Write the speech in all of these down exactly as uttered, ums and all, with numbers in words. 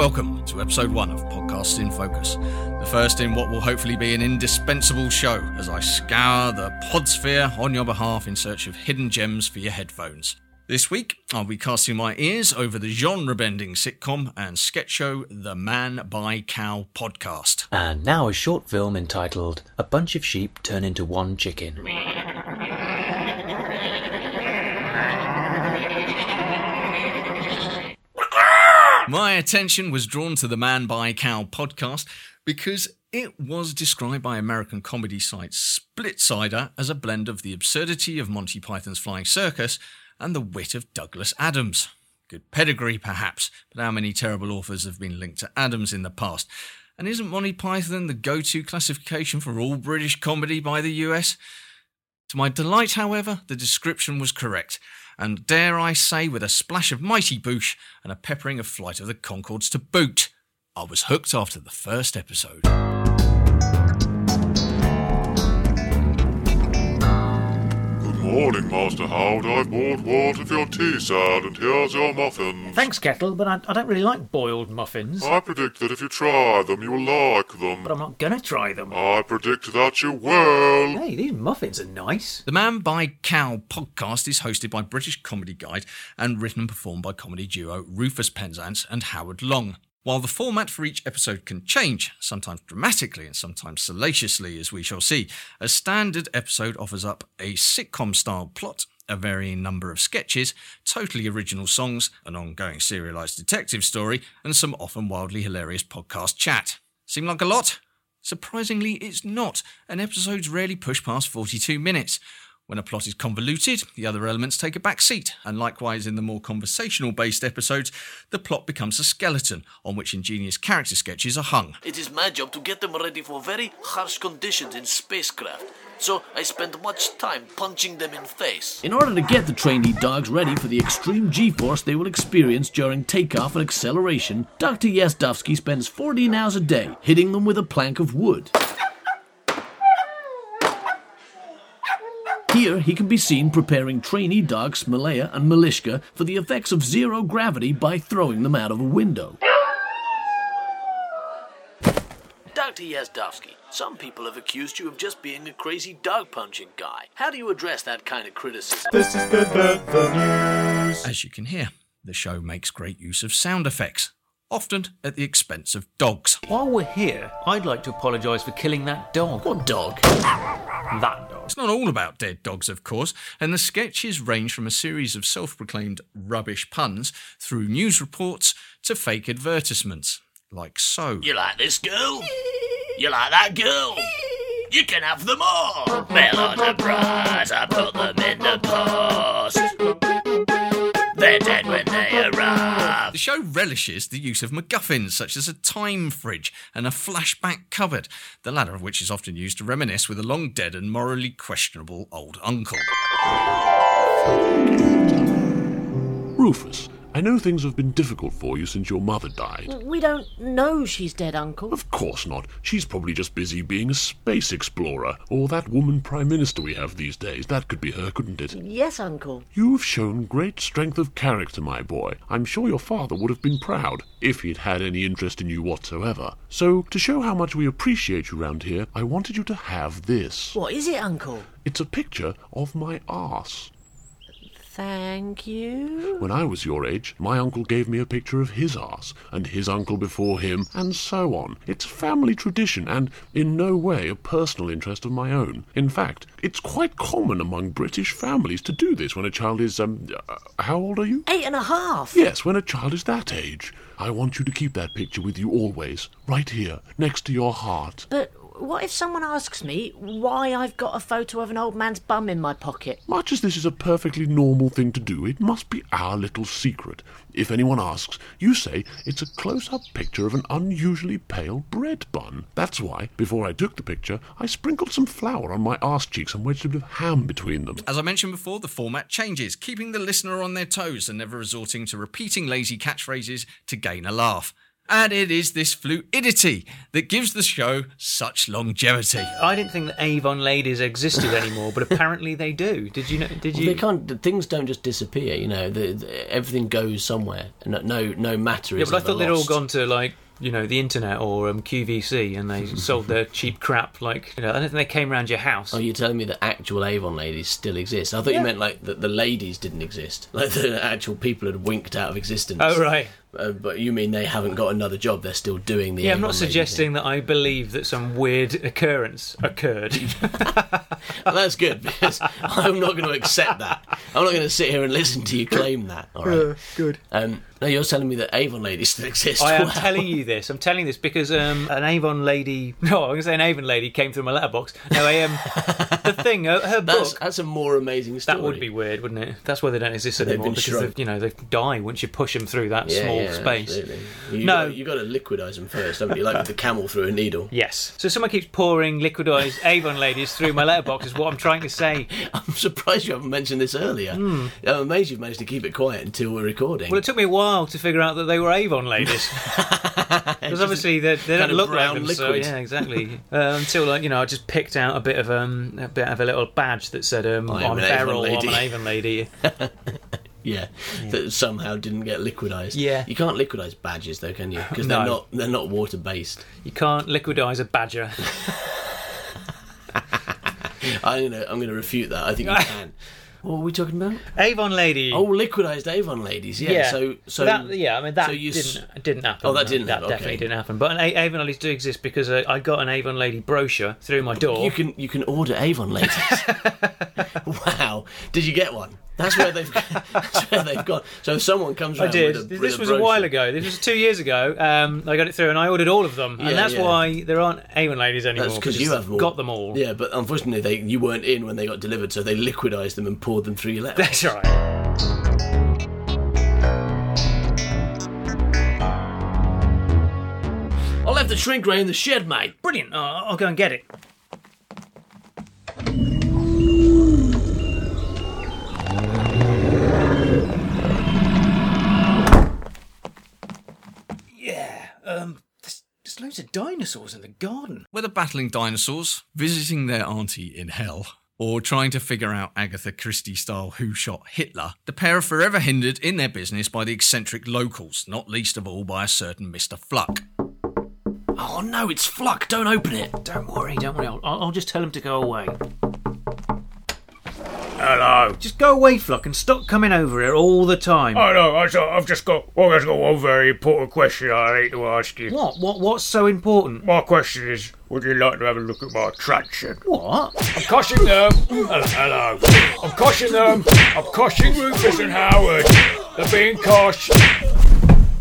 welcome to episode one of Podcasts in Focus, the first in what will hopefully be an indispensable show as I scour the podsphere on your behalf in search of hidden gems for your headphones. This week, I'll be casting my ears over the genre-bending sitcom and sketch show The Man by Cow Podcast. And now a short film entitled A Bunch of Sheep Turn into One Chicken. My attention was drawn to the Man by Cow podcast because it was described by American comedy site Splitsider as a blend of the absurdity of Monty Python's Flying Circus and the wit of Douglas Adams. Good pedigree, perhaps, but how many terrible authors have been linked to Adams in the past? And isn't Monty Python the go-to classification for all British comedy by the U S? To my delight, however, the description was correct. And dare I say, with a splash of Mighty Boosh and a peppering of Flight of the Conchords to boot, I was hooked after the first episode. Good morning, Master Howard. I brought water for your tea, sir, and here's your muffins. Thanks, Kettle, but I, I don't really like boiled muffins. I predict that if you try them, you'll like them. But I'm not gonna try them. I predict that you will. Hey, these muffins are nice. The Man by Cow podcast is hosted by British Comedy Guide and written and performed by comedy duo Rufus Penzance and Howard Long. While the format for each episode can change, sometimes dramatically and sometimes salaciously, as we shall see, a standard episode offers up a sitcom-style plot, a varying number of sketches, totally original songs, an ongoing serialised detective story, and some often wildly hilarious podcast chat. Seem like a lot? Surprisingly, it's not, and episodes rarely push past forty-two minutes. When a plot is convoluted, the other elements take a back seat, and likewise in the more conversational-based episodes, the plot becomes a skeleton on which ingenious character sketches are hung. It is my job to get them ready for very harsh conditions in spacecraft, so I spend much time punching them in face. In order to get the trainee dogs ready for the extreme g-force they will experience during takeoff and acceleration, Doctor Yazdovsky spends fourteen hours a day hitting them with a plank of wood. Here he can be seen preparing trainee dogs Malaya and Malishka for the effects of zero gravity by throwing them out of a window. Doctor Yazdovsky, some people have accused you of just being a crazy dog-punching guy. How do you address that kind of criticism? This is the, the, the news. As you can hear, the show makes great use of sound effects, often at the expense of dogs. While we're here, I'd like to apologise for killing that dog. What dog? That dog. It's not all about dead dogs, of course, and the sketches range from a series of self-proclaimed rubbish puns through news reports to fake advertisements, like so. You like this girl? You like that girl? You can have them all! They're on the prize, I put them in the post. They're dead when they arrive. The show relishes the use of MacGuffins, such as a time fridge and a flashback cupboard, the latter of which is often used to reminisce with a long-dead and morally questionable old uncle. Rufus, I know things have been difficult for you since your mother died. We don't know she's dead, Uncle. Of course not. She's probably just busy being a space explorer, or that woman Prime Minister we have these days. That could be her, couldn't it? Yes, Uncle. You've shown great strength of character, my boy. I'm sure your father would have been proud, if he'd had any interest in you whatsoever. So, to show how much we appreciate you round here, I wanted you to have this. What is it, Uncle? It's a picture of my arse. Thank you. When I was your age, my uncle gave me a picture of his arse, and his uncle before him, and so on. It's family tradition, and in no way a personal interest of my own. In fact, it's quite common among British families to do this when a child is, um, uh, how old are you? Eight and a half. Yes, when a child is that age. I want you to keep that picture with you always, right here, next to your heart. But what if someone asks me why I've got a photo of an old man's bum in my pocket? Much as this is a perfectly normal thing to do, it must be our little secret. If anyone asks, you say it's a close-up picture of an unusually pale bread bun. That's why, before I took the picture, I sprinkled some flour on my arse cheeks and wedged a bit of ham between them. As I mentioned before, the format changes, keeping the listener on their toes and never resorting to repeating lazy catchphrases to gain a laugh. and it is this fluidity that gives the show such longevity. I didn't think that Avon ladies existed anymore, but apparently they do. Did you know? Did you? Well, they can't. Things don't just disappear. You know, the, the, everything goes somewhere. No, no, no matter. Yeah, but I thought they'd all gone to, like, you know, the internet or um, Q V C, and they sold their cheap crap. Like, you know, I don't think they came round your house. Oh, you're telling me that actual Avon ladies still exist? I thought yeah. you meant like that the ladies didn't exist, like the actual people had winked out of existence. Oh right. Uh, but you mean they haven't got another job? They're still doing the. Yeah, Avon I'm not suggesting thing. That I believe that some weird occurrence occurred. Well, that's good, because I'm not going to accept that. I'm not going to sit here and listen to you claim that. All right, uh, good. Um, no, you're telling me that Avon ladies still exist. I am wow. telling you this. I'm telling you this because um, an Avon lady. No, I'm going to say an Avon lady came through my letterbox. No, I am. Um, the thing, her, her that's, book. That's a more amazing story. That would be weird, wouldn't it? That's why they don't exist anymore, because they, you know, they die once you push them through that yeah. small. Yeah, space. You no, got, you got to liquidise them first, haven't you? Like with the camel through a needle. Yes. So someone keeps pouring liquidised Avon ladies through my letterbox, is what I'm trying to say. I'm surprised you haven't mentioned this earlier. Mm. I'm amazed you've managed to keep it quiet until we're recording. Well, it took me a while to figure out that they were Avon ladies, because obviously they, they don't look like them. So, yeah, exactly. Uh, until, like, you know, I just picked out a bit of um, a bit of a little badge that said um, I'm, I'm an Beryl, I'm an Avon lady. Yeah, yeah, that somehow didn't get liquidised. Yeah, you can't liquidise badges though, can you? Because no. they're not they're not water based. You can't liquidise a badger. I don't know. I'm going to refute that. I think you can. What were we talking about? Avon lady. Oh, liquidised Avon ladies. Yeah. yeah. So, so that, yeah. I mean, that so didn't s- didn't happen. Oh, that didn't. That happen. definitely okay. didn't happen. But an a- Avon ladies do exist, because uh, I got an Avon lady brochure through my door. You can you can order Avon ladies. Wow! Did you get one? That's where they've that's where they've gone. So if someone comes around. I did. With a, this with was a, a while ago. This was two years ago. Um, I got it through and I ordered all of them, yeah, and that's yeah. why there aren't Avon ladies anymore. That's because you have got all. them all. Yeah, but unfortunately, they you weren't in when they got delivered, so they liquidised them and poured them through your letterbox. That's right. I left the shrink ray in the shed, mate. Brilliant. Oh, I'll go and get it. Um, there's, there's loads of dinosaurs in the garden. Whether battling dinosaurs, visiting their auntie in hell, or trying to figure out Agatha Christie-style who shot Hitler, the pair are forever hindered in their business by the eccentric locals, not least of all by a certain Mister Fluck. Oh no, it's Fluck! Don't open it! Don't worry, don't worry. I'll, I'll just tell him to go away. Hello. Just go away, Fluck, and stop coming over here all the time. I know, I've just got I've just got one very important question I need to ask you. What? What? What's so important? My question is, would you like to have a look at my attraction? What? I'm cushing them. Hello, hello. I'm cushing them. I'm cushing Rufus and Howard. They're being cushed.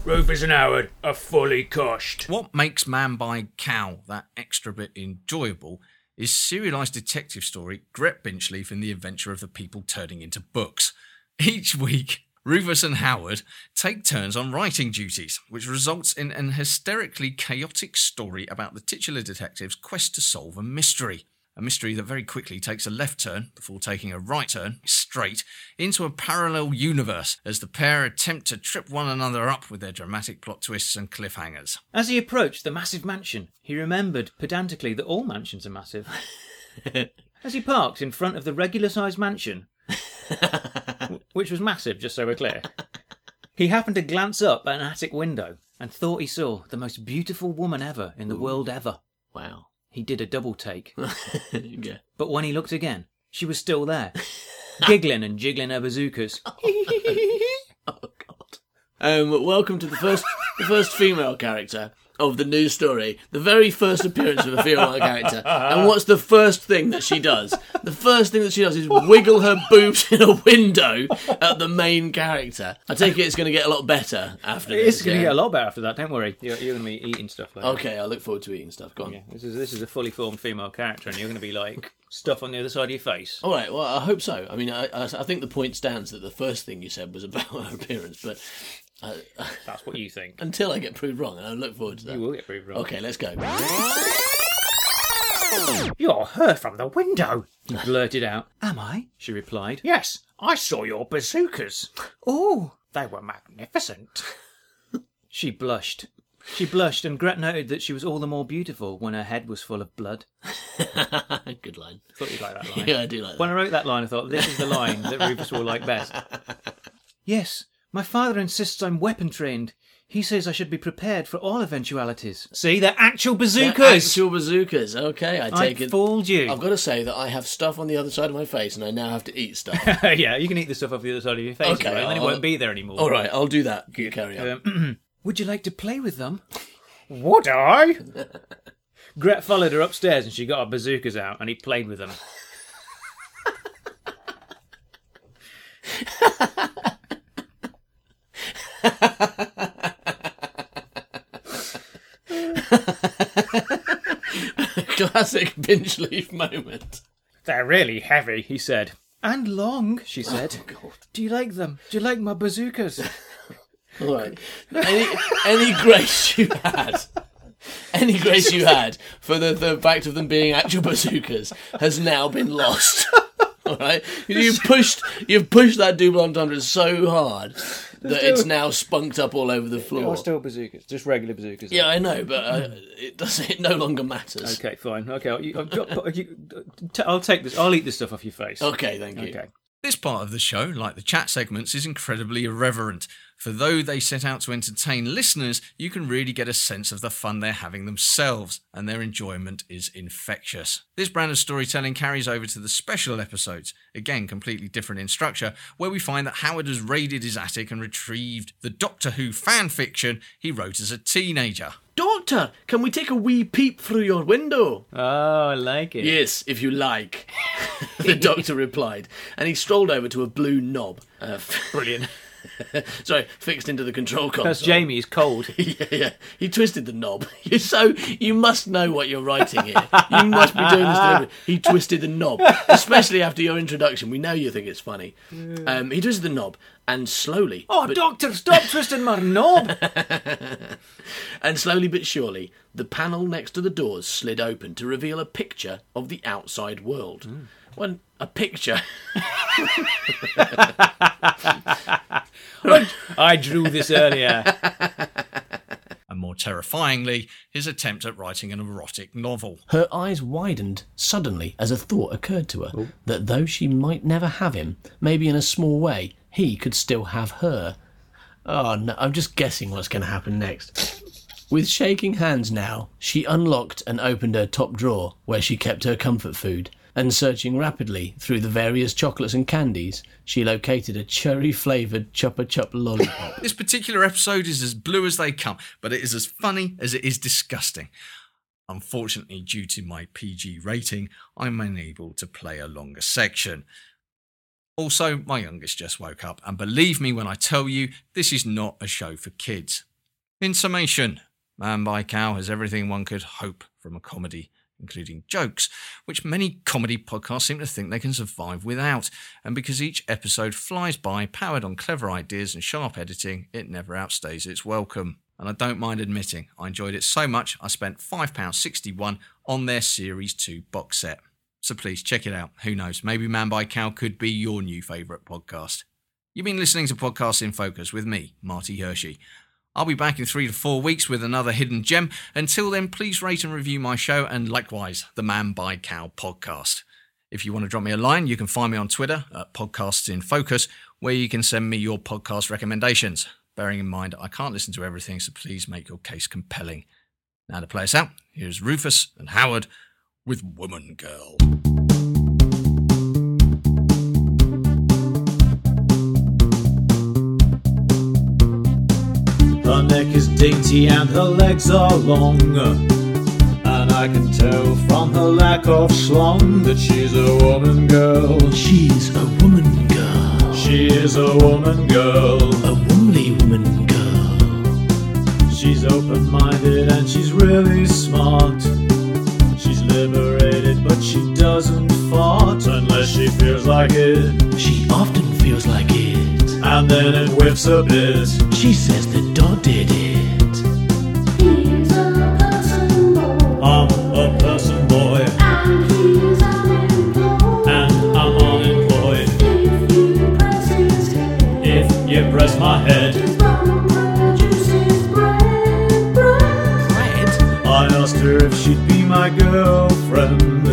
Rufus and Howard are fully cushed. What makes Man by Cow, that extra bit enjoyable, is serialised detective story Gret Binchleaf in The Adventure of the People Turning into Books. Each week, Rufus and Howard take turns on writing duties, which results in an hysterically chaotic story about the titular detective's quest to solve a mystery. A mystery that very quickly takes a left turn, before taking a right turn, straight, into a parallel universe, as the pair attempt to trip one another up with their dramatic plot twists and cliffhangers. As he approached the massive mansion, he remembered pedantically that all mansions are massive. As he parked in front of the regular-sized mansion, which was massive, just so we're clear, he happened to glance up at an attic window and thought he saw the most beautiful woman ever in the Ooh. world ever. Wow. He did a double take. Yeah. But when he looked again, she was still there, giggling and jiggling her bazookas. Oh, oh God. Um, welcome to the first the first female character of the new story. The very first appearance of a female character. And what's the first thing that she does? The first thing that she does is wiggle her boobs in a window at the main character. I take it it's going to get a lot better after this. It's going to yeah. get a lot better after that, don't worry. You're, you're going to be eating stuff later. Okay, I look forward to eating stuff. Go on. Yeah, this is this is a fully formed female character and you're going to be like... stuff on the other side of your face. All right, well, I hope so. I mean, I, I, I think the point stands that the first thing you said was about her appearance, but... I, I, That's what you think. Until I get proved wrong, and I look forward to that. You will get proved wrong. Okay, let's go. You're her from the window, he blurted out. Am I? She replied. Yes, I saw your bazookas. Oh, they were magnificent. She blushed. She blushed, and Gret noted that she was all the more beautiful when her head was full of blood. Good line. I thought you'd like that line. Yeah, I do like that. When I wrote that line, I thought, this is the line that Rufus will like best. Yes, my father insists I'm weapon-trained. He says I should be prepared for all eventualities. See, they're actual bazookas! They're actual bazookas, okay, I take I it. I fooled you. I've got to say that I have stuff on the other side of my face, and I now have to eat stuff. Yeah, you can eat the stuff off the other side of your face, okay, right? And then it won't be there anymore. All right, I'll do that. You carry on. Um, Would you like to play with them? Would I? Gret followed her upstairs, and she got her bazookas out, and he played with them. Classic Binchleaf moment. They're really heavy, he said. And long, she said. Oh, God. Do you like them? Do you like my bazookas? All right. Any, any grace you had, any grace you had for the, the fact of them being actual bazookas has now been lost. All right, you've pushed you've pushed that double entendre so hard that it's now spunked up all over the floor. Or still bazookas, just regular bazookas. Yeah, I know, but uh, it does it no longer matters. Okay, fine. Okay, I'll, I've got, you, I'll take this. I'll eat this stuff off your face. Okay, thank you. Okay. This part of the show, like the chat segments, is incredibly irreverent. For though they set out to entertain listeners, you can really get a sense of the fun they're having themselves, and their enjoyment is infectious. This brand of storytelling carries over to the special episodes, again completely different in structure, where we find that Howard has raided his attic and retrieved the Doctor Who fan fiction he wrote as a teenager. Doctor, can we take a wee peep through your window? Oh, I like it. Yes, if you like, the Doctor replied, and he strolled over to a blue knob. Uh, brilliant. Sorry, fixed into the control console. That's Jamie, he's cold. yeah, yeah. He twisted the knob. You're so you must know what you're writing here. You must be doing this deliberately. He twisted the knob. Especially after your introduction. We know you think it's funny. Yeah. Um, he twisted the knob and slowly Oh but... Doctor, stop twisting my knob. And slowly but surely, the panel next to the doors slid open to reveal a picture of the outside world. Mm. Well, a picture. I drew this earlier. And more terrifyingly, his attempt at writing an erotic novel. Her eyes widened suddenly as a thought occurred to her Ooh. That though she might never have him, maybe in a small way, he could still have her. Oh, no, I'm just guessing what's going to happen next. With shaking hands now, she unlocked and opened her top drawer, where she kept her comfort food. And searching rapidly through the various chocolates and candies, she located a cherry-flavoured chupa-chup lollipop. This particular episode is as blue as they come, but it is as funny as it is disgusting. Unfortunately, due to my P G rating, I'm unable to play a longer section. Also, my youngest just woke up, and believe me when I tell you, this is not a show for kids. In summation, Man by Cow has everything one could hope from a comedy, including jokes, which many comedy podcasts seem to think they can survive without. And because each episode flies by, powered on clever ideas and sharp editing, it never outstays its welcome. And I don't mind admitting, I enjoyed it so much, I spent five pounds sixty-one on their Series two box set. So please check it out. Who knows, maybe Man by Cow could be your new favourite podcast. You've been listening to Podcasts in Focus with me, Marty Hershey. I'll be back in three to four weeks with another hidden gem. Until then, please rate and review my show and likewise, the Man by Cow podcast. If you want to drop me a line, you can find me on Twitter at Podcasts in Focus, where you can send me your podcast recommendations. Bearing in mind, I can't listen to everything, so please make your case compelling. Now to play us out, here's Rufus and Howard with Woman Girl. Her neck is dainty and her legs are long, and I can tell from her lack of schlong that she's a woman girl. She's a woman girl. She is a woman girl. A womanly woman girl. She's open-minded and she's really smart. She's liberated but she doesn't fart unless she feels like it. She often feels like it. And then it whiffs a bit. She says the dog did it. He's a person boy. I'm a person boy. And he's unemployed. And I'm unemployed. If you press his head. If you press my head. His bone produces bread. Bread. asked her if she'd be my girlfriend,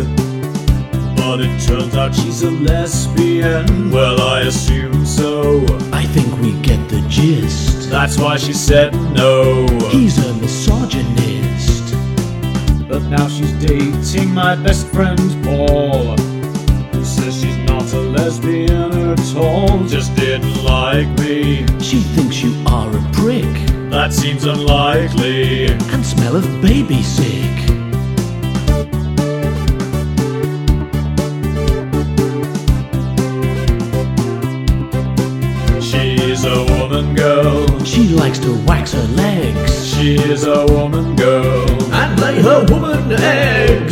but it turns out she's a lesbian. Well, I assume so. I think we get the gist. That's why she said no. He's a misogynist. But now she's dating my best friend Paul, who says she's not a lesbian at all, just didn't like me. She thinks you are a prick. That seems unlikely. And smell of baby sick. She's a woman girl. She likes to wax her legs. She is a woman girl. And lay her woman eggs.